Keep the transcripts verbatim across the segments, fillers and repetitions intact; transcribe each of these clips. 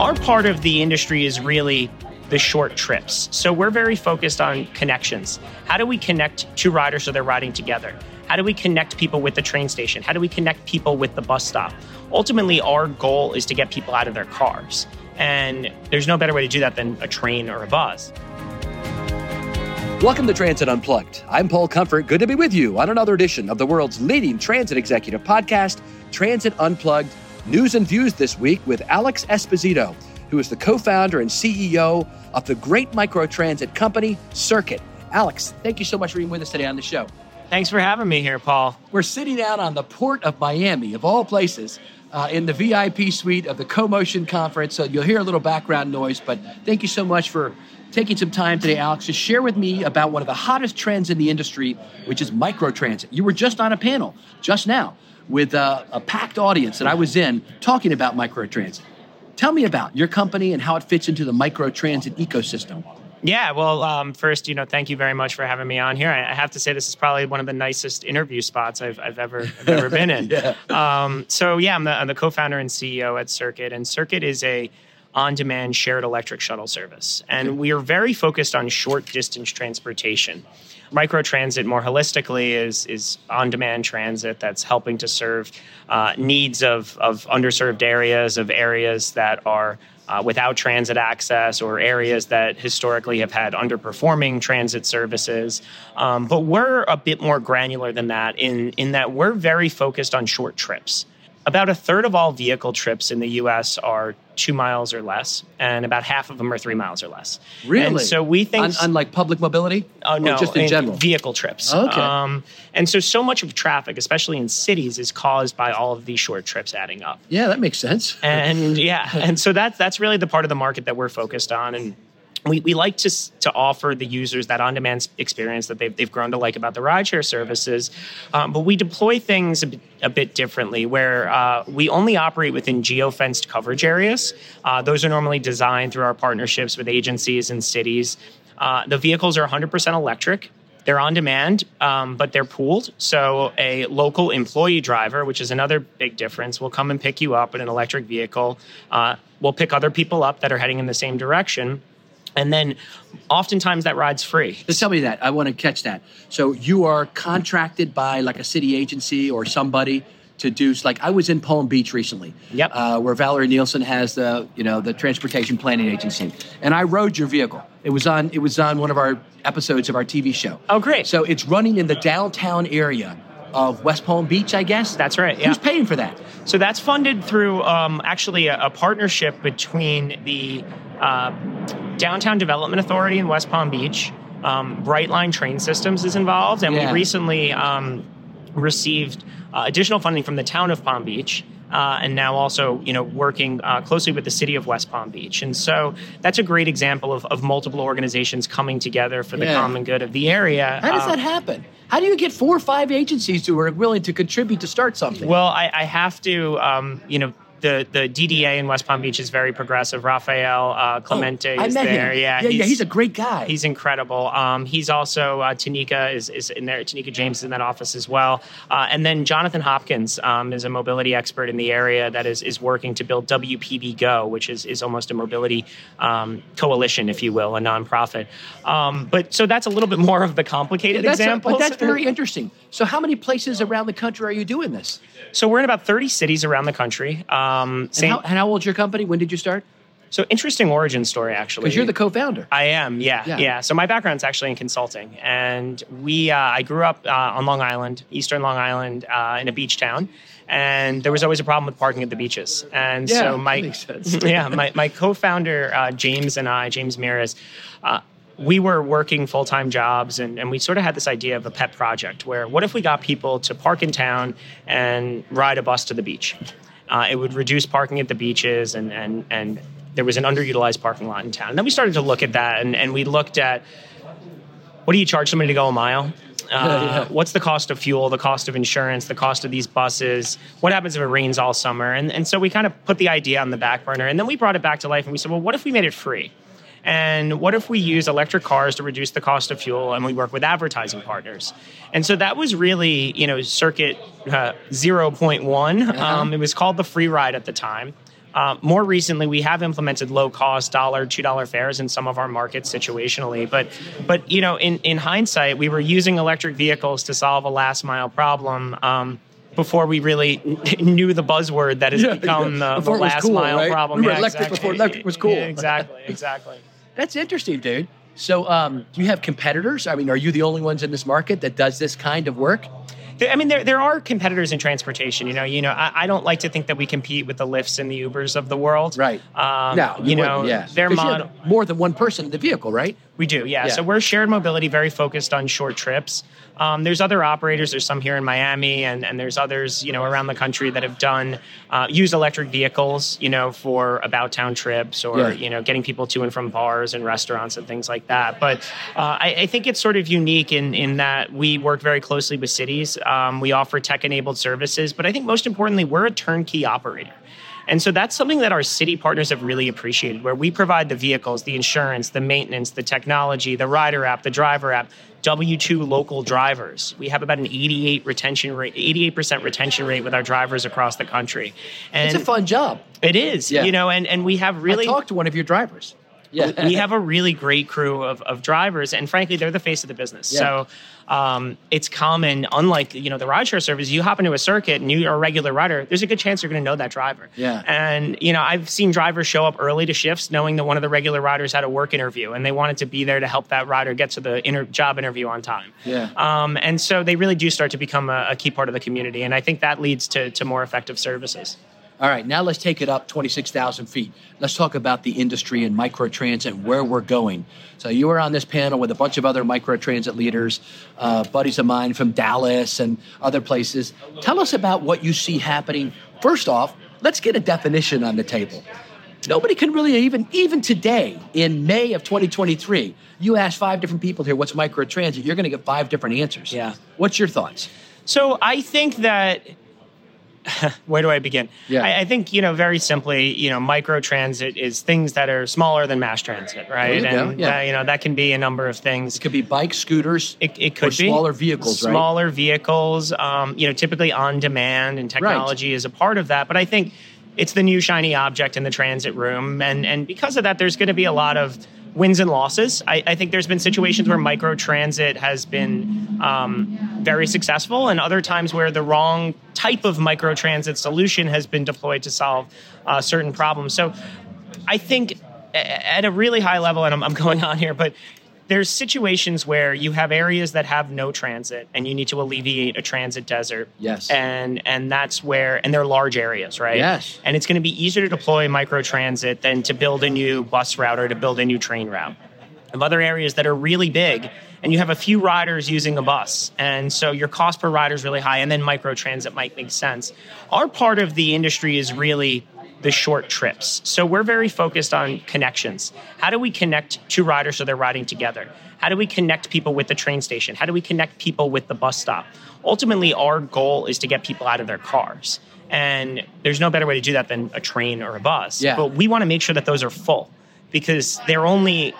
Our part of the industry is really the short trips. So we're very focused on connections. How do we connect two riders so they're riding together? How do we connect people with the train station? How do we connect people with the bus stop? Ultimately, our goal is to get people out of their cars. And there's no better way to do that than a train or a bus. Welcome to Transit Unplugged. I'm Paul Comfort. Good to be with you on another edition of the world's leading transit executive podcast, Transit Unplugged. News and views this week with Alex Esposito, who is the co-founder and C E O of the great microtransit company, Circuit. Alex, thank you so much for being with us today on the show. Thanks for having me here, Paul. We're sitting out on the port of Miami, of all places, uh, in the V I P suite of the CoMotion Conference. So you'll hear a little background noise, but thank you so much for taking some time today, Alex, to share with me about one of the hottest trends in the industry, which is microtransit. You were just on a panel just now with a, a packed audience that I was in talking about microtransit. Tell me about your company and how it fits into the microtransit ecosystem. Yeah, well, um, first, you know, thank you very much for having me on here. I have to say, this is probably one of the nicest interview spots I've, I've ever I've ever been in. yeah. Um, so, yeah, I'm the, I'm the co-founder and C E O at Circuit, and Circuit is a on-demand shared electric shuttle service, and we are very focused on short-distance transportation. Microtransit, more holistically, is is on-demand transit that's helping to serve uh, needs of of underserved areas, of areas that are Uh, without transit access, or areas that historically have had underperforming transit services. Um, but we're a bit more granular than that in, in that we're very focused on short trips. About a third of all vehicle trips in the U S are two miles or less, and about half of them are three miles or less. Really? And so we think... Un- unlike public mobility? Oh, uh, no. Just in, in general? Vehicle trips. Oh, okay. Um, and so, so much of traffic, especially in cities, is caused by all of these short trips adding up. Yeah, that makes sense. And yeah, and so that, that's really the part of the market that we're focused on. And we, we like to to offer the users that on-demand experience that they've, they've grown to like about the rideshare services. Um, but we deploy things a bit, a bit differently, where uh, we only operate within geo-fenced coverage areas. Uh, those are normally designed through our partnerships with agencies and cities. Uh, the vehicles are one hundred percent electric. They're on demand, um, but they're pooled. So a local employee driver, which is another big difference, will come and pick you up in an electric vehicle. Uh, we'll pick other people up that are heading in the same direction. And then oftentimes that ride's free. Just tell me that. I want to catch that. So you are contracted by like a city agency or somebody to do, like I was in Palm Beach recently. Yep. Uh, where Valerie Nielsen has the, you know, the transportation planning agency. And I rode your vehicle. It was on, it was on one of our episodes of our T V show. Oh, great. So it's running in the downtown area of West Palm Beach, I guess? That's right, yeah. Who's paying for that? So that's funded through um, actually a, a partnership between the uh, Downtown Development Authority in West Palm Beach. Um, Brightline Train Systems is involved, and yeah. we recently um, received uh, additional funding from the town of Palm Beach, uh, and now also, you know, working uh, closely with the city of West Palm Beach. And so that's a great example of, of multiple organizations coming together for the yeah. common good of the area. How does um, that happen? How do you get four or five agencies who are willing to contribute to start something? Well, I, I have to, um, you know, the the D D A in West Palm Beach is very progressive. Rafael uh, Clemente oh, is there. Him. Yeah, yeah, he's, yeah, he's a great guy. He's incredible. Um, he's also, uh, Tanika is, is in there. Tanika James is in that office as well. Uh, and then Jonathan Hopkins um, is a mobility expert in the area that is, is working to build W P B Go, which is, is almost a mobility um, coalition, if you will, a nonprofit. Um, but so that's a little bit more of the complicated yeah, example. But that's very interesting. So how many places around the country are you doing this? So we're in about thirty cities around the country. Um, and, how, and how old is your company? When did you start? So interesting origin story, actually. Because you're the co-founder. I am, yeah, yeah. yeah. So my background's actually in consulting. And we, uh, I grew up uh, on Long Island, eastern Long Island, uh, in a beach town. And there was always a problem with parking at the beaches. And yeah, so my, that makes sense. yeah, my, my co-founder, uh, James and I, James Meares, uh, we were working full-time jobs, and, and we sort of had this idea of a pet project where what if we got people to park in town and ride a bus to the beach? Uh, it would reduce parking at the beaches, and, and, and there was an underutilized parking lot in town. And then we started to look at that, and, and we looked at, what do you charge somebody to go a mile? Uh, what's the cost of fuel, the cost of insurance, the cost of these buses? What happens if it rains all summer? And, and so we kind of put the idea on the back burner, and then we brought it back to life, and we said, well, what if we made it free? And what if we use electric cars to reduce the cost of fuel, and we work with advertising partners? And so that was really, you know, Circuit uh, zero point one. Um, it was called the Free Ride at the time. Uh, more recently, we have implemented low-cost dollar, two dollar fares in some of our markets situationally. But, but you know, in, in hindsight, we were using electric vehicles to solve a last-mile problem um, before we really knew the buzzword that has yeah, become yeah. the, the last-mile cool, right? problem. We were yeah, electric exactly. before electric was cool. Yeah, exactly, exactly. That's interesting, dude. So um, do you have competitors? I mean, are you the only ones in this market that does this kind of work? I mean, there there are competitors in transportation. You know, you know, I, I don't like to think that we compete with the Lyfts and the Ubers of the world. Right. Um, no, you, you know, yeah. their model. More than one person in the vehicle, right? We do, yeah. yeah. So we're shared mobility, very focused on short trips. Um, there's other operators. There's some here in Miami, and, and there's others, you know, around the country that have done uh, used electric vehicles, you know, for about town trips or yeah. you know, getting people to and from bars and restaurants and things like that. But uh, I, I think it's sort of unique in in that we work very closely with cities. Um, we offer tech-enabled services, but I think most importantly, we're a turnkey operator. And so that's something that our city partners have really appreciated, where we provide the vehicles, the insurance, the maintenance, the technology, the rider app, the driver app, W two local drivers. We have about an eighty-eight retention rate, eighty-eight percent retention rate with our drivers across the country. And it's a fun job. It is, yeah. you know, and, and we have really... I talked to one of your drivers. Yeah. We have a really great crew of, of drivers, and frankly, they're the face of the business. Yeah. So um, it's common, unlike you know the rideshare service, you hop into a circuit and you're a regular rider, there's a good chance you're going to know that driver. Yeah. And you know, I've seen drivers show up early to shifts knowing that one of the regular riders had a work interview, and they wanted to be there to help that rider get to the inter- job interview on time. Yeah. Um, and so they really do start to become a, a key part of the community, and I think that leads to, to more effective services. All right, now let's take it up twenty-six thousand feet. Let's talk about the industry and microtransit and where we're going. So you were on this panel with a bunch of other microtransit leaders, uh, buddies of mine from Dallas and other places. Tell us about what you see happening. First off, let's get a definition on the table. Nobody can really even, even today, in May of twenty twenty-three, you ask five different people here, what's microtransit? You're going to get five different answers. Yeah. What's your thoughts? So I think that... Where do I begin? Yeah. I, I think, you know, very simply, you know, micro transit is things that are smaller than mass transit, right? There you and, go. Yeah. Uh, you know, that can be a number of things. It could be bikes, scooters. It, it could or be. Smaller vehicles, right? Smaller vehicles, um, you know, typically on demand, and technology right. is a part of that. But I think it's the new shiny object in the transit room. And, and because of that, there's going to be a lot of wins and losses. I, I think there's been situations where microtransit has been um, very successful, and other times where the wrong type of microtransit solution has been deployed to solve uh, certain problems. So I think at a really high level, and I'm, I'm going on here, but there's situations where you have areas that have no transit and you need to alleviate a transit desert. Yes. And and that's where, and they're large areas, right? Yes. And it's going to be easier to deploy microtransit than to build a new bus route or to build a new train route. Of other areas that are really big and you have a few riders using a bus. And so your cost per rider is really high, and then microtransit might make sense. Our part of the industry is really the short trips. So we're very focused on connections. How do we connect two riders so they're riding together? How do we connect people with the train station? How do we connect people with the bus stop? Ultimately, our goal is to get people out of their cars. And there's no better way to do that than a train or a bus. Yeah. But we want to make sure that those are full, because they're only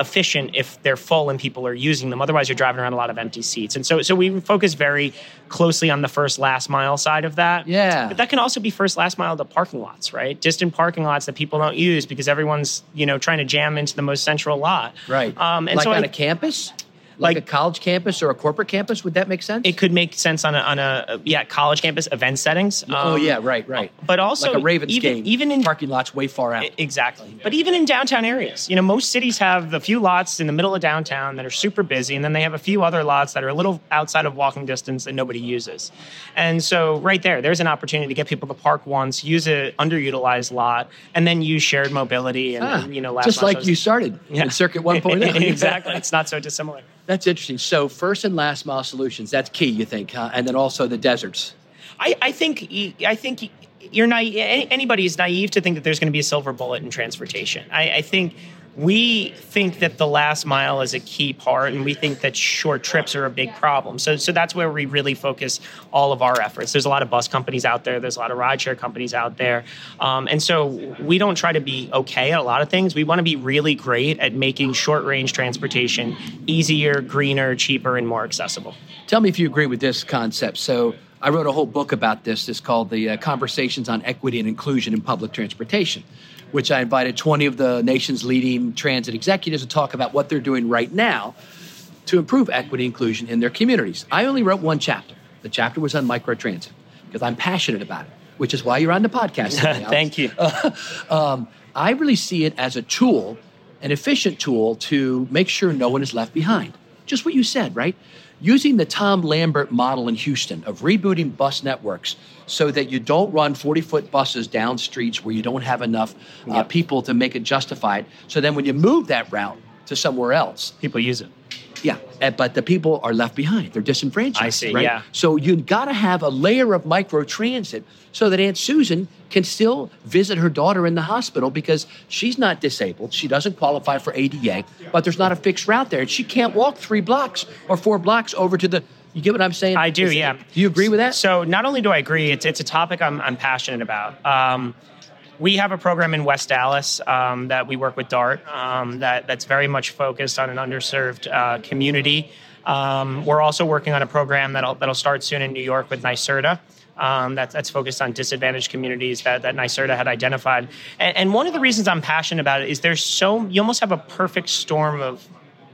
efficient if they're full and people are using them. Otherwise, you're driving around a lot of empty seats. And so so we focus very closely on the first last mile side of that. Yeah. But that can also be first last mile to parking lots, right? Distant parking lots that people don't use because everyone's, you know, trying to jam into the most central lot. Right. Um, and like so on I, a campus? Like, like a college campus or a corporate campus? Would that make sense? It could make sense on a, on a yeah college campus, event settings. Um, oh, yeah, right, right. But also... Like a Ravens even, game, even in, parking lots way far out. Exactly. But even in downtown areas. You know, most cities have a few lots in the middle of downtown that are super busy, and then they have a few other lots that are a little outside of walking distance that nobody uses. And so right there, there's an opportunity to get people to park once, use an underutilized lot, and then use shared mobility. and ah, you know, last Just like shows. You started yeah. in Circuit one point oh. Exactly. It's not so dissimilar. That's interesting. So first and last mile solutions, that's key, you think, huh? And then also the deserts. I, I think I think you're naive. Anybody is naive to think that there's going to be a silver bullet in transportation. I, I think we think that the last mile is a key part, and we think that short trips are a big problem. So so that's where we really focus all of our efforts. There's a lot of bus companies out there. There's a lot of rideshare companies out there. Um, and so we don't try to be okay at a lot of things. We want to be really great at making short-range transportation easier, greener, cheaper, and more accessible. Tell me if you agree with this concept. So I wrote a whole book about this. It's called the uh, Conversations on Equity and Inclusion in Public Transportation, which I invited twenty of the nation's leading transit executives to talk about what they're doing right now to improve equity inclusion in their communities. I only wrote one chapter. The chapter was on microtransit because I'm passionate about it, which is why you're on the podcast today. Thank you. Uh, um, I really see it as a tool, an efficient tool to make sure no one is left behind. Just what you said, right? Using the Tom Lambert model in Houston of rebooting bus networks so that you don't run forty-foot buses down streets where you don't have enough uh, yep. people to make it justified. So then when you move that route to somewhere else... People use it. Yeah, but the people are left behind. They're disenfranchised. I see, right? Yeah. So you've got to have a layer of microtransit so that Aunt Susan can still visit her daughter in the hospital because she's not disabled. She doesn't qualify for A D A, but there's not a fixed route there. And she can't walk three blocks or four blocks over to the... You get what I'm saying? I do, Is yeah. It, do you agree with that? So not only do I agree, it's it's a topic I'm, I'm passionate about. Um, we have a program in West Dallas um, that we work with DART um, that, that's very much focused on an underserved uh, community. Um, we're also working on a program that'll that'll start soon in New York with NYSERDA. Um, that, that's focused on disadvantaged communities that, that NYSERDA had identified. And, and one of the reasons I'm passionate about it is there's so you almost have a perfect storm of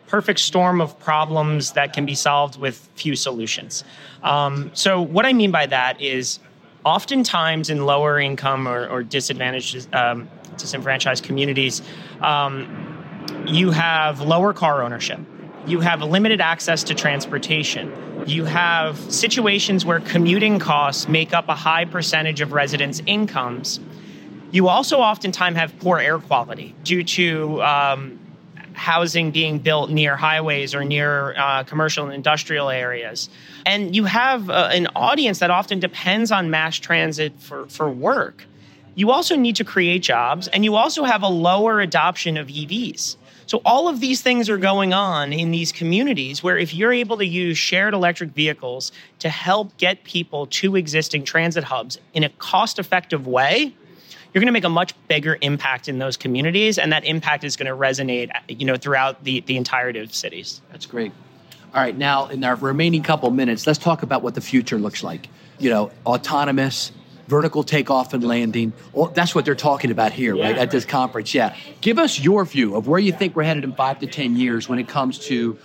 perfect storm of problems that can be solved with few solutions. Um, so what I mean by that is oftentimes in lower income or, or disadvantaged, um, disenfranchised communities, um, you have lower car ownership. You have limited access to transportation. You have situations where commuting costs make up a high percentage of residents' incomes. You also oftentimes have poor air quality due to um, housing being built near highways or near uh, commercial and industrial areas. And you have uh, an audience that often depends on mass transit for, for work. You also need to create jobs, and you also have a lower adoption of E Vs. So all of these things are going on in these communities where if you're able to use shared electric vehicles to help get people to existing transit hubs in a cost-effective way, you're going to make a much bigger impact in those communities, and that impact is going to resonate, you know, throughout the, the entirety of cities. That's great. All right, now in our remaining couple minutes, let's talk about what the future looks like. You know, autonomous, vertical takeoff and landing. Or that's what they're talking about here, yeah, right, at this conference. Yeah. Give us your view of where you think we're headed in five to ten years when it comes to,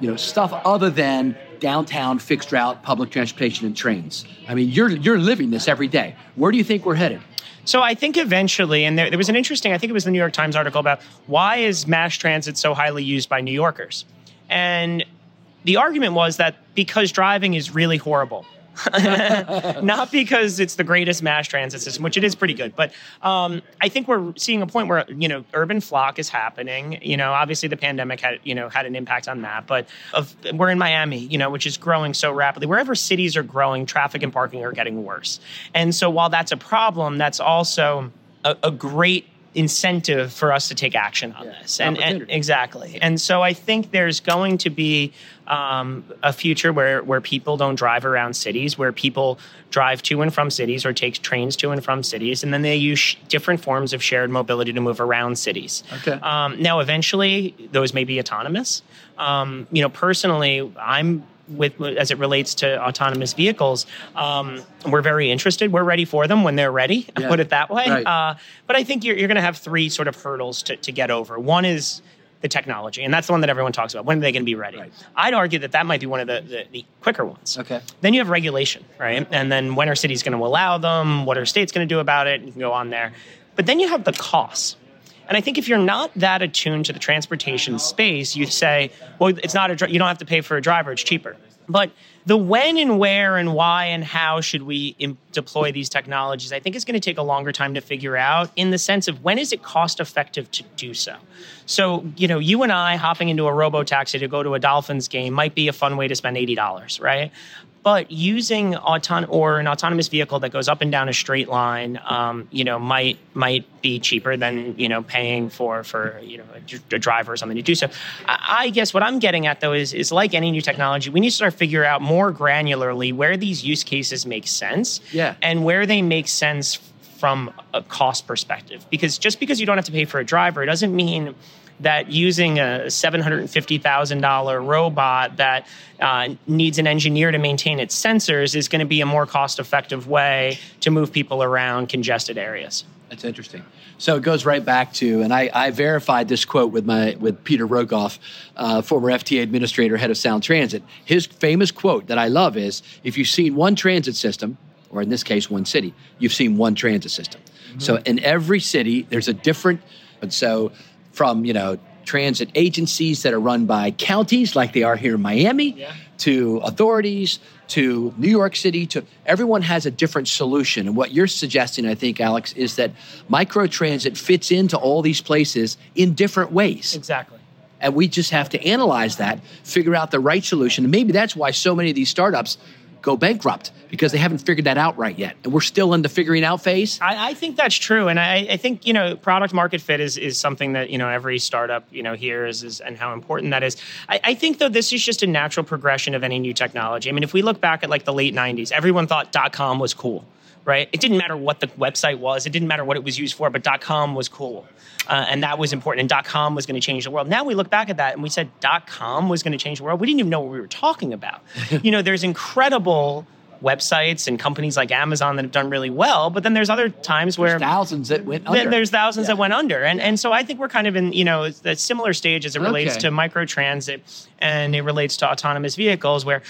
you know, stuff other than downtown, fixed route, public transportation, and trains. I mean, you're you're living this every day. Where do you think we're headed? So I think eventually, and there, there was an interesting, I think it was the New York Times article about why is mass transit so highly used by New Yorkers? And the argument was that because driving is really horrible. Not because it's the greatest mass transit system, which it is pretty good. But um, I think we're seeing a point where, you know, urban flock is happening. You know, obviously the pandemic had, you know, had an impact on that. But of, we're in Miami, you know, which is growing so rapidly. Wherever cities are growing, traffic and parking are getting worse. And so while that's a problem, that's also a, a great incentive for us to take action on yeah, this. And, and exactly. And so I think there's going to be um, a future where, where people don't drive around cities, where people drive to and from cities or take trains to and from cities. And then they use sh- different forms of shared mobility to move around cities. Okay. Um, now, eventually, those may be autonomous. Um, you know, personally, I'm With as it relates to autonomous vehicles, um, we're very interested. We're ready for them when they're ready, yeah. Put it that way. Right. Uh, but I think you're, you're going to have three sort of hurdles to, to get over. One is the technology, and that's the one that everyone talks about. When are they going to be ready? Right. I'd argue that that might be one of the, the, the quicker ones. Okay. Then you have regulation, right? And then when are cities going to allow them? What are states going to do about it? You can go on there. But then you have the costs. And I think if you're not that attuned to the transportation space, you say, well, it's not a dri- you don't have to pay for a driver, it's cheaper. But the when and where and why and how should we im- deploy these technologies, I think it's going to take a longer time to figure out in the sense of when is it cost effective to do so. So, you know, you and I hopping into a robo-taxi to go to a Dolphins game might be a fun way to spend eighty dollars, right? But using auton- or an autonomous vehicle that goes up and down a straight line, um, you know, might might be cheaper than, you know, paying for, for you know, a, a driver or something to do so. I, I guess what I'm getting at, though, is, is like any new technology, we need to start figure out more granularly where these use cases make sense yeah. and where they make sense from a cost perspective. Because just because you don't have to pay for a driver doesn't mean that using a seven hundred fifty thousand dollars robot that uh, needs an engineer to maintain its sensors is going to be a more cost-effective way to move people around congested areas. That's interesting. So it goes right back to, and I, I verified this quote with my with Peter Rogoff, uh, former F T A administrator, head of Sound Transit. His famous quote that I love is, if you've seen one transit system, or in this case, one city, you've seen one transit system. Mm-hmm. So in every city, there's a different, and so from, you know, transit agencies that are run by counties like they are here in Miami, yeah, to authorities, to New York City, to everyone has a different solution. And what you're suggesting, I think, Alex, is that microtransit fits into all these places in different ways. Exactly. And we just have to analyze that, figure out the right solution. And maybe that's why so many of these startups go bankrupt, because they haven't figured that out right yet. And we're still in the figuring out phase. I, I think that's true. And I, I think, you know, product market fit is, is something that, you know, every startup, you know, hears is, and how important that is. I, I think, though, this is just a natural progression of any new technology. I mean, if we look back at like the late nineties, everyone thought dot-com was cool, right? It didn't matter what the website was. It didn't matter what it was used for, but dot-com was cool. Uh, and that was important. And dot-com was going to change the world. Now we look back at that and we said dot-com was going to change the world. We didn't even know what we were talking about. You know, there's incredible websites and companies like Amazon that have done really well, but then there's other times where there's thousands that went under. There's thousands yeah. that went under, and and so I think we're kind of in, you know, a similar stage as it relates okay. to microtransit, and it relates to autonomous vehicles where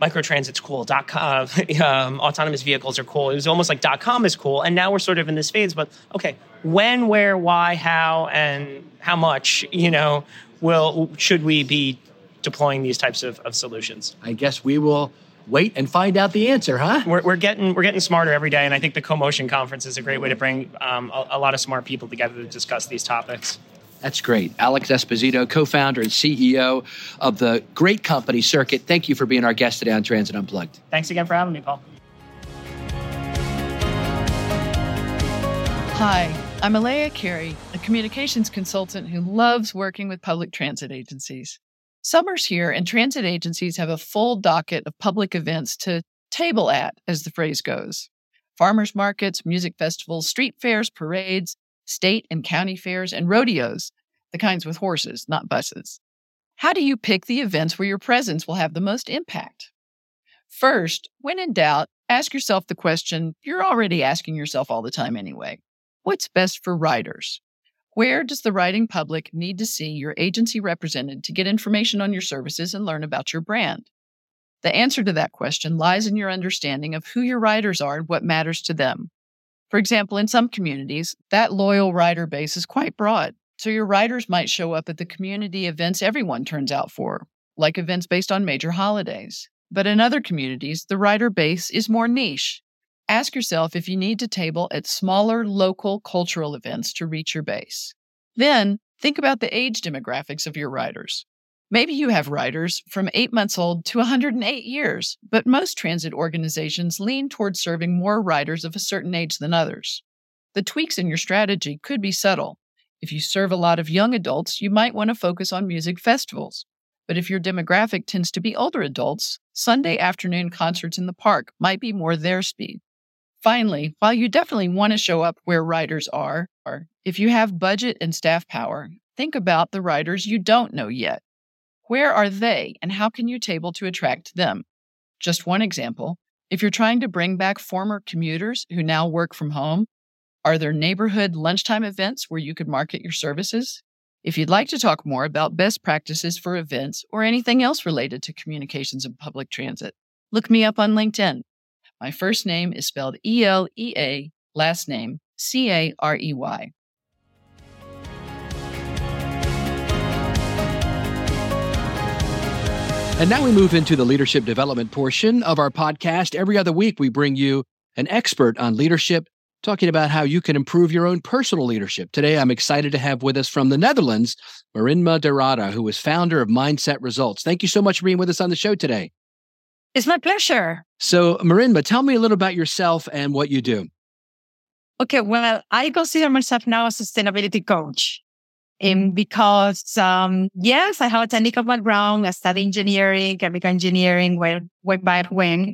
microtransit's cool, dot com, um, autonomous vehicles are cool. It was almost like dot com is cool, and now we're sort of in this phase. But okay, when, where, why, how, and how much, you know, will should we be deploying these types of, of solutions? I guess we will wait and find out the answer, huh? We're, we're getting we're getting smarter every day, and I think the CoMotion Conference is a great way to bring um, a, a lot of smart people together to discuss these topics. That's great. Alex Esposito, co-founder and C E O of the great company Circuit. Thank you for being our guest today on Transit Unplugged. Thanks again for having me, Paul. Hi, I'm Elea Carey, a communications consultant who loves working with public transit agencies. Summer's here, and transit agencies have a full docket of public events to table at, as the phrase goes. Farmers markets, music festivals, street fairs, parades, state and county fairs, and rodeos, the kinds with horses, not buses. How do you pick the events where your presence will have the most impact? First, when in doubt, ask yourself the question you're already asking yourself all the time anyway. What's best for riders? Where does the riding public need to see your agency represented to get information on your services and learn about your brand? The answer to that question lies in your understanding of who your riders are and what matters to them. For example, in some communities, that loyal rider base is quite broad, so your riders might show up at the community events everyone turns out for, like events based on major holidays. But in other communities, the rider base is more niche. Ask yourself if you need to table at smaller local cultural events to reach your base. Then, think about the age demographics of your riders. Maybe you have riders from eight months old to one hundred eight years, but most transit organizations lean toward serving more riders of a certain age than others. The tweaks in your strategy could be subtle. If you serve a lot of young adults, you might want to focus on music festivals. But if your demographic tends to be older adults, Sunday afternoon concerts in the park might be more their speed. Finally, while you definitely want to show up where riders are, or if you have budget and staff power, think about the riders you don't know yet. Where are they, and how can you table to attract them? Just one example, if you're trying to bring back former commuters who now work from home, are there neighborhood lunchtime events where you could market your services? If you'd like to talk more about best practices for events or anything else related to communications and public transit, look me up on LinkedIn. My first name is spelled E L E A, last name C A R E Y. And now we move into the leadership development portion of our podcast. Every other week, we bring you an expert on leadership, talking about how you can improve your own personal leadership. Today, I'm excited to have with us from the Netherlands, Marinma Dorado, who is founder of Mindset Results. Thank you so much for being with us on the show today. It's my pleasure. So, Marinma, tell me a little about yourself and what you do. Okay, well, I consider myself now a sustainability coach um, because, um, yes, I have a technical background. I studied engineering, chemical engineering, way, way back when.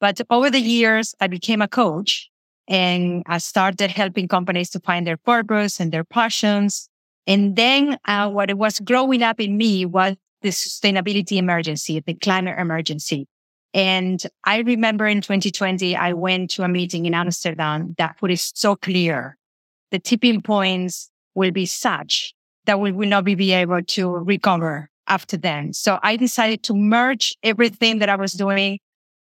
But over the years, I became a coach and I started helping companies to find their purpose and their passions. And then uh, what was growing up in me was the sustainability emergency, the climate emergency. And I remember in twenty twenty, I went to a meeting in Amsterdam that put it so clear. The tipping points will be such that we will not be able to recover after then. So I decided to merge everything that I was doing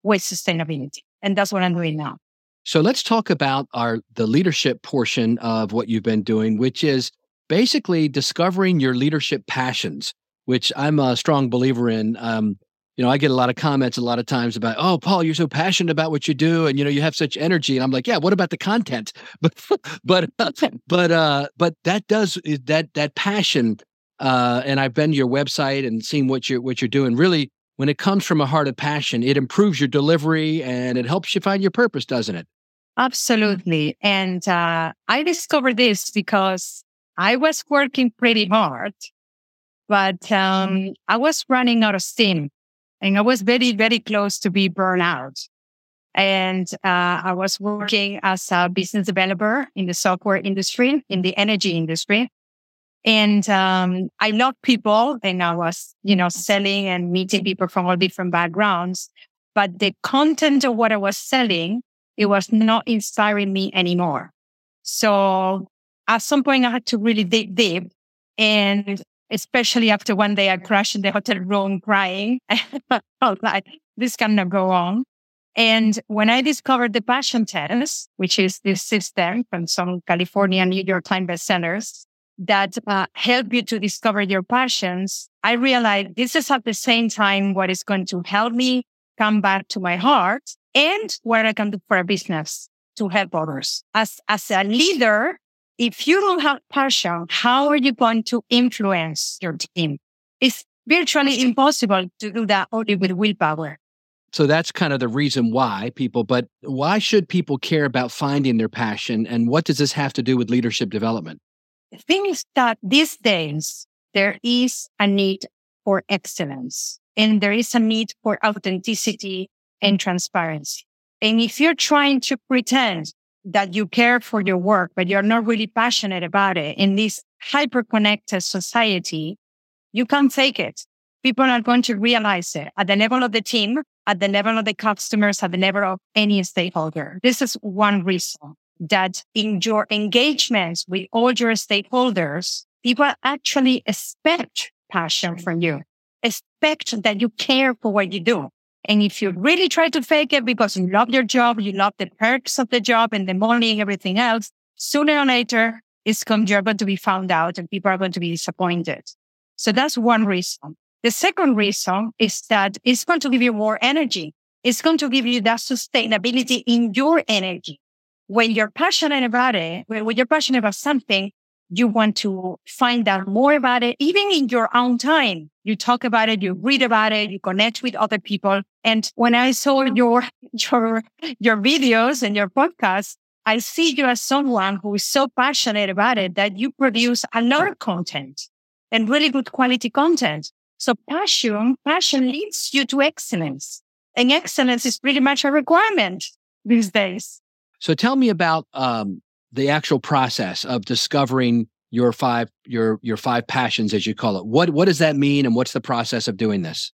with sustainability. And that's what I'm doing now. So let's talk about our the leadership portion of what you've been doing, which is basically discovering your leadership passions, which I'm a strong believer in. Um, you know, I get a lot of comments a lot of times about, oh, Paul, you're so passionate about what you do. And, you know, you have such energy. And I'm like, yeah, what about the content? But, but, but, uh, but that does that, that passion. Uh, and I've been to your website and seen what you're, what you're doing. Really, when it comes from a heart of passion, it improves your delivery and it helps you find your purpose, doesn't it? Absolutely. And, uh, I discovered this because I was working pretty hard, but, um, I was running out of steam. And I was very, very close to be burned out. And uh, I was working as a business developer in the software industry, in the energy industry. And um, I loved people and I was, you know, selling and meeting people from all different backgrounds. But the content of what I was selling, it was not inspiring me anymore. So at some point I had to really dig deep, and especially after one day I crashed in the hotel room crying. I felt like this cannot go on. And when I discovered the Passion Test, which is this system from some California and New York Times bestsellers that uh, help you to discover your passions, I realized this is at the same time what is going to help me come back to my heart and what I can do for a business to help others. As, as a leader, if you don't have passion, how are you going to influence your team? It's virtually impossible to do that only with willpower. So that's kind of the reason why people, but why should people care about finding their passion? And what does this have to do with leadership development? The thing is that these days, there is a need for excellence and there is a need for authenticity and transparency. And if you're trying to pretend that you care for your work, but you're not really passionate about it, in this hyper-connected society, you can't fake it. People are going to realize it at the level of the team, at the level of the customers, at the level of any stakeholder. This is one reason that in your engagements with all your stakeholders, people actually expect passion from you, expect that you care for what you do. And if you really try to fake it because you love your job, you love the perks of the job and the money and everything else, sooner or later, it's come, you're going to be found out and people are going to be disappointed. So that's one reason. The second reason is that it's going to give you more energy. It's going to give you that sustainability in your energy. When you're passionate about it, when you're passionate about something, you want to find out more about it, even in your own time. You talk about it, you read about it, you connect with other people. And when I saw your your your videos and your podcasts, I see you as someone who is so passionate about it that you produce a lot of content and really good quality content. So passion, passion leads you to excellence. And excellence is pretty much a requirement these days. So tell me about um the actual process of discovering your five, your, your five passions, as you call it. What, what does that mean? And what's the process of doing this?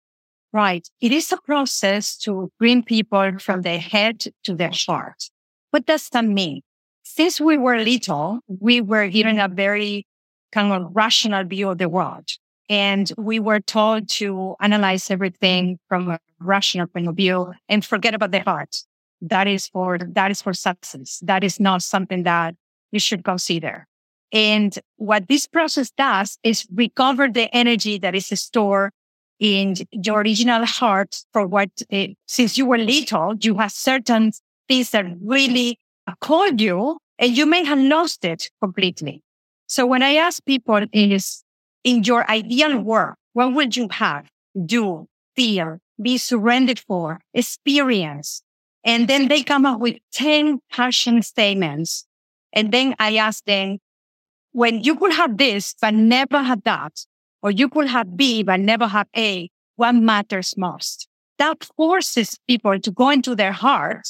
Right. It is a process to bring people from their head to their heart. What does that mean? Since we were little, we were given a very kind of rational view of the world. And we were told to analyze everything from a rational point of view and forget about the heart. That is for, that is for substance. That is not something that you should consider. And what this process does is recover the energy that is stored in your original heart for what, it, since you were little, you have certain things that really called you and you may have lost it completely. So when I ask people is, in your ideal world, what would you have, do, feel, be surrendered for, experience? And then they come up with ten passion statements. And then I ask them, when you could have this, but never had that, or you could have B, but never have A, what matters most? That forces people to go into their heart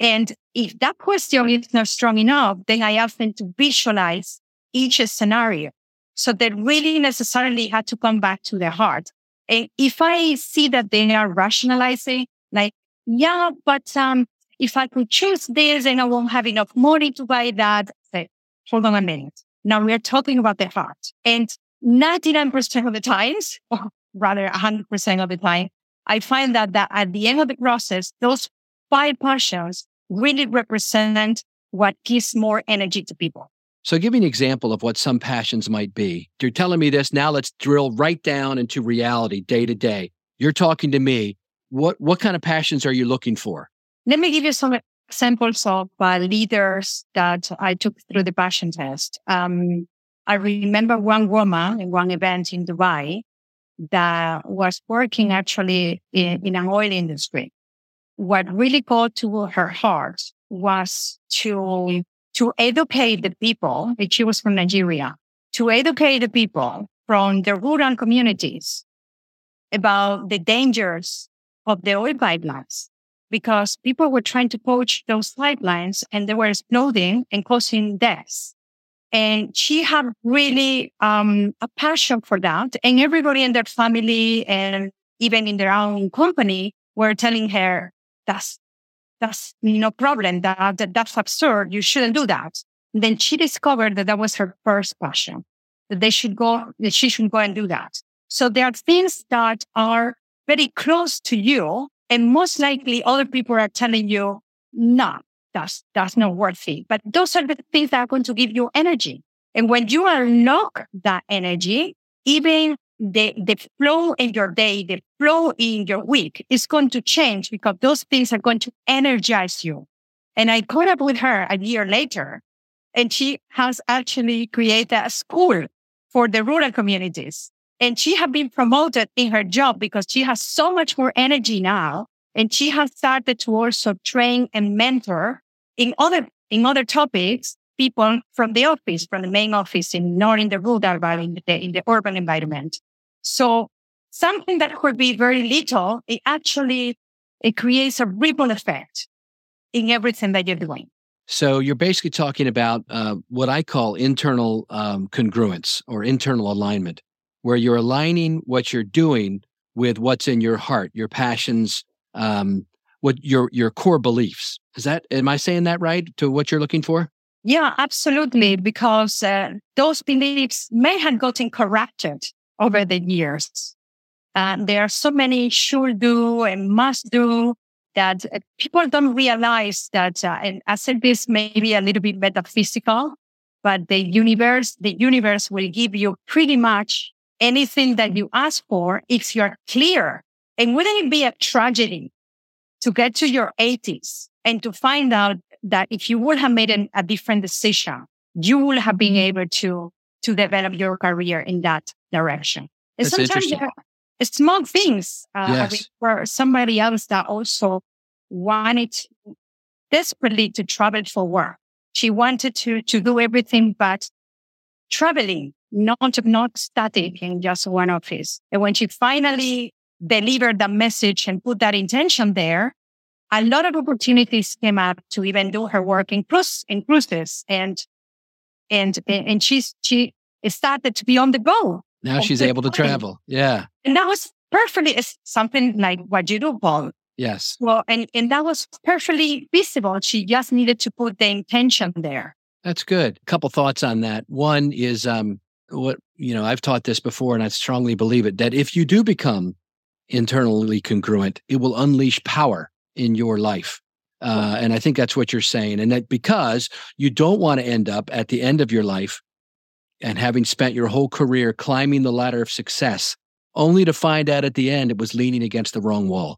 And if that question is not strong enough, then I ask them to visualize each scenario. So they really necessarily had to come back to their heart. And if I see that they are rationalizing, like, yeah, but um, if I could choose this and I won't have enough money to buy that, say, hold on a minute. Now we are talking about the heart. And ninety-nine percent of the times, or rather one hundred percent of the time, I find that, that at the end of the process, those five passions really represent what gives more energy to people. So give me an example of what some passions might be. You're telling me this, now let's drill right down into reality, day to day. You're talking to me. What what kind of passions are you looking for? Let me give you some examples of uh, leaders that I took through the passion test. Um, I remember one woman in one event in Dubai that was working actually in, in an oil industry. What really called to her heart was to to educate the people, and she was from Nigeria, to educate the people from the rural communities about the dangers of the oil pipelines, because people were trying to poach those pipelines and they were exploding and causing deaths. And she had really um, a passion for that. And everybody in their family and even in their own company were telling her, that's That's no problem. That, that that's absurd. You shouldn't do that. And then she discovered that that was her first passion. That they should go. That she should go and do that. So there are things that are very close to you, and most likely other people are telling you, "No, that's that's not worthy." But those are the things that are going to give you energy. And when you unlock that energy, even The, the flow in your day, the flow in your week is going to change because those things are going to energize you. And I caught up with her a year later, and she has actually created a school for the rural communities. And she has been promoted in her job because she has so much more energy now. And she has started to also train and mentor in other, in other topics, people from the office, from the main office, and not in the rural, but in the, in the urban environment. So something that could be very little, it actually it creates a ripple effect in everything that you're doing. So you're basically talking about uh, what I call internal um, congruence or internal alignment, where you're aligning what you're doing with what's in your heart, your passions, um, what your your core beliefs. Is that am I saying that right to what you're looking for? Yeah, absolutely. Because uh, those beliefs may have gotten corrected over the years. And there are so many should do and must do that uh, people don't realize that, uh, and I said this may be a little bit metaphysical, but the universe, the universe will give you pretty much anything that you ask for if you're clear. And wouldn't it be a tragedy to get to your eighties and to find out that if you would have made an, a different decision, you would have been able to to develop your career in that direction. And That's sometimes there are small things uh, yes. I mean, for somebody else that also wanted to, desperately to travel for work. She wanted to to do everything but traveling, not not static in just one office. And when she finally delivered the message and put that intention there, a lot of opportunities came up to even do her work in cruise, in cruises, and and and she's she started to be on the go. Now she's able to travel. Yeah, and that was perfectly it's something like what you do, Paul. Yes. Well, and and that was perfectly visible. She just needed to put the intention there. That's good. A couple thoughts on that. One is um what you know I've taught this before, and I strongly believe it that if you do become internally congruent, it will unleash power in your life. Uh, and I think that's what you're saying. And that because you don't want to end up at the end of your life and having spent your whole career climbing the ladder of success, only to find out at the end it was leaning against the wrong wall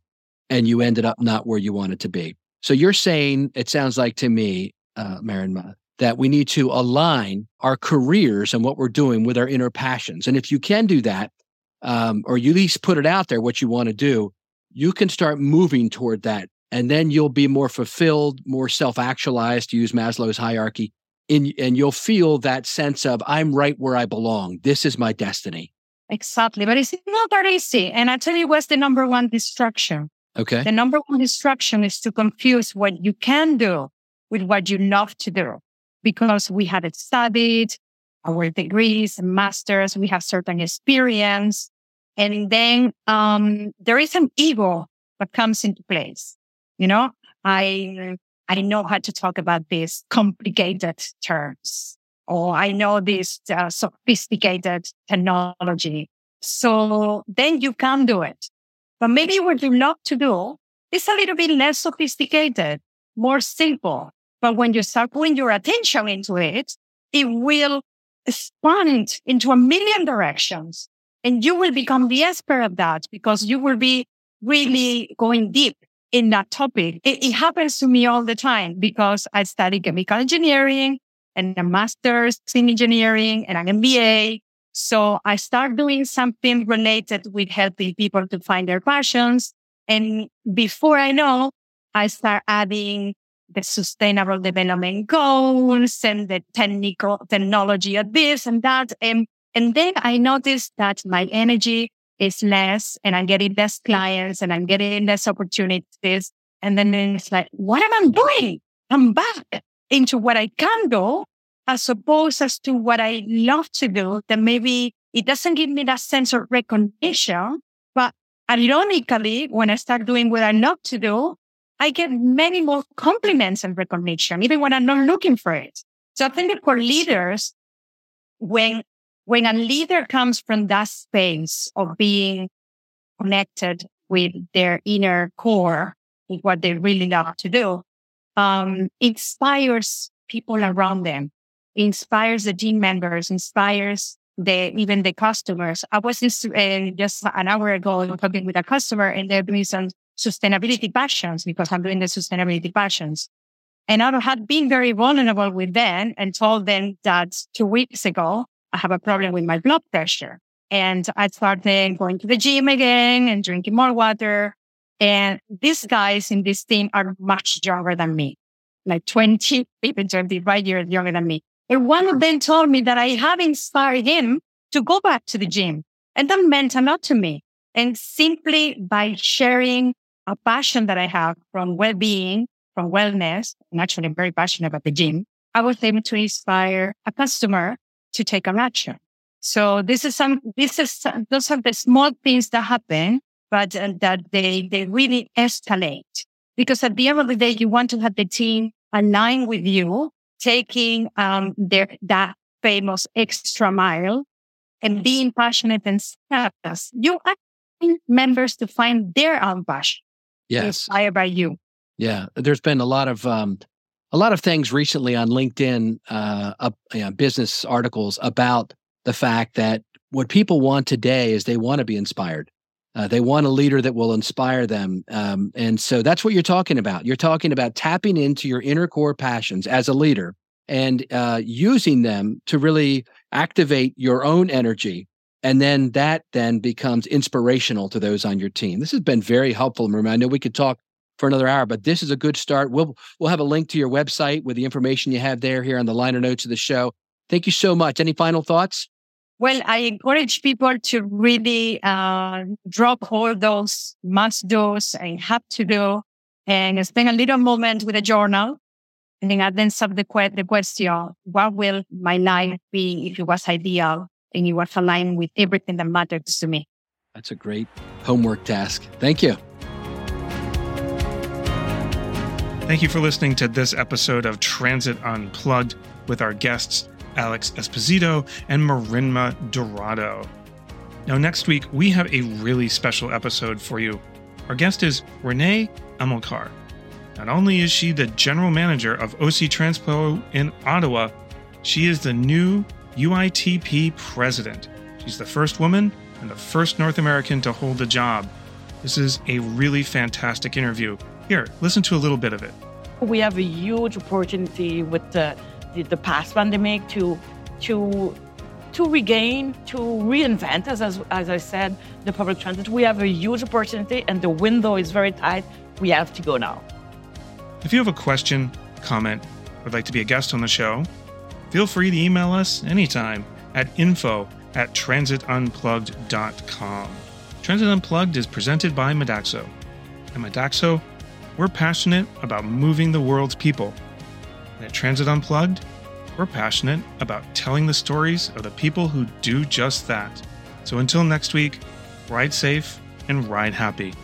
and you ended up not where you wanted to be. So you're saying, it sounds like to me, uh, Marinma, that we need to align our careers and what we're doing with our inner passions. And if you can do that, um, or you at least put it out there, what you want to do, you can start moving toward that. And then you'll be more fulfilled, more self-actualized, to use Maslow's hierarchy, and, and you'll feel that sense of, I'm right where I belong. This is my destiny. Exactly. But it's not that easy. And I tell you what's the number one distraction. Okay. The number one instruction is to confuse what you can do with what you love to do, because we have studied our degrees and masters, we have certain experience. And then um, there is an ego that comes into place. You know, I I know how to talk about these complicated terms, or I know this uh, sophisticated technology. So then you can do it. But maybe what you love to do is a little bit less sophisticated, more simple. But when you start putting your attention into it, it will expand into a million directions. And you will become the expert of that because you will be really going deep in that topic. It, it happens to me all the time because I study chemical engineering and a master's in engineering and an M B A. So I start doing something related with helping people to find their passions. And before I know, I start adding the sustainable development goals and the technical technology of this and that. And And then I noticed that my energy is less and I'm getting less clients and I'm getting less opportunities. And then it's like, what am I doing? I'm back into what I can do as opposed as to what I love to do. Then maybe it doesn't give me that sense of recognition. But ironically, when I start doing what I love to do, I get many more compliments and recognition, even when I'm not looking for it. So I think that for leaders, when When a leader comes from that space of being connected with their inner core, with what they really love to do, um, inspires people around them, inspires the team members, inspires the even the customers. I was uh, just an hour ago talking with a customer, and they're doing some sustainability passions because I'm doing the sustainability passions. And I had been very vulnerable with them and told them that two weeks ago, I have a problem with my blood pressure. And I started going to the gym again and drinking more water. And these guys in this team are much younger than me, like twenty, even twenty-five years younger than me. And one of them told me that I had inspired him to go back to the gym. And that meant a lot to me. And simply by sharing a passion that I have from well-being, from wellness, and actually I'm very passionate about the gym, I was able to inspire a customer to take an action. So this is some, this is, those are the small things that happen, but uh, that they, they really escalate. Because at the end of the day, you want to have the team aligned with you, taking, um, their, that famous extra mile and being passionate and selfless. You are members to find their own passion. Yes. Inspired by you. Yeah. There's been a lot of, um, A lot of things recently on LinkedIn, uh, uh, you know, business articles about the fact that what people want today is they want to be inspired. Uh, they want a leader that will inspire them. Um, and so that's what you're talking about. You're talking about tapping into your inner core passions as a leader and uh, using them to really activate your own energy. And then that then becomes inspirational to those on your team. This has been very helpful, Marinma. I know we could talk for another hour, but this is a good start. We'll we'll have a link to your website with the information you have there here on the liner notes of the show. Thank you so much. Any final thoughts? Well, I encourage people to really uh, drop all those must-dos and have-to-do and spend a little moment with a journal and then add them sub the, que- the question, what will my life be if it was ideal and it was aligned with everything that matters to me? That's a great homework task. Thank you. Thank you for listening to this episode of Transit Unplugged with our guests, Alex Esposito and Marinma Dorado. Now, next week, we have a really special episode for you. Our guest is Renée Amilcar. Not only is she the general manager of O C Transpo in Ottawa, she is the new U I T P president. She's the first woman and the first North American to hold the job. This is a really fantastic interview. Here, listen to a little bit of it. We have a huge opportunity with the, the, the past pandemic to to to regain, to reinvent, as, as as I said, the public transit. We have a huge opportunity and the window is very tight. We have to go now. If you have a question, comment, or would like to be a guest on the show, feel free to email us anytime at info at transitunplugged.com. Transit Unplugged is presented by Madaxo. At Madaxo, we're passionate about moving the world's people. And at Transit Unplugged, we're passionate about telling the stories of the people who do just that. So until next week, ride safe and ride happy.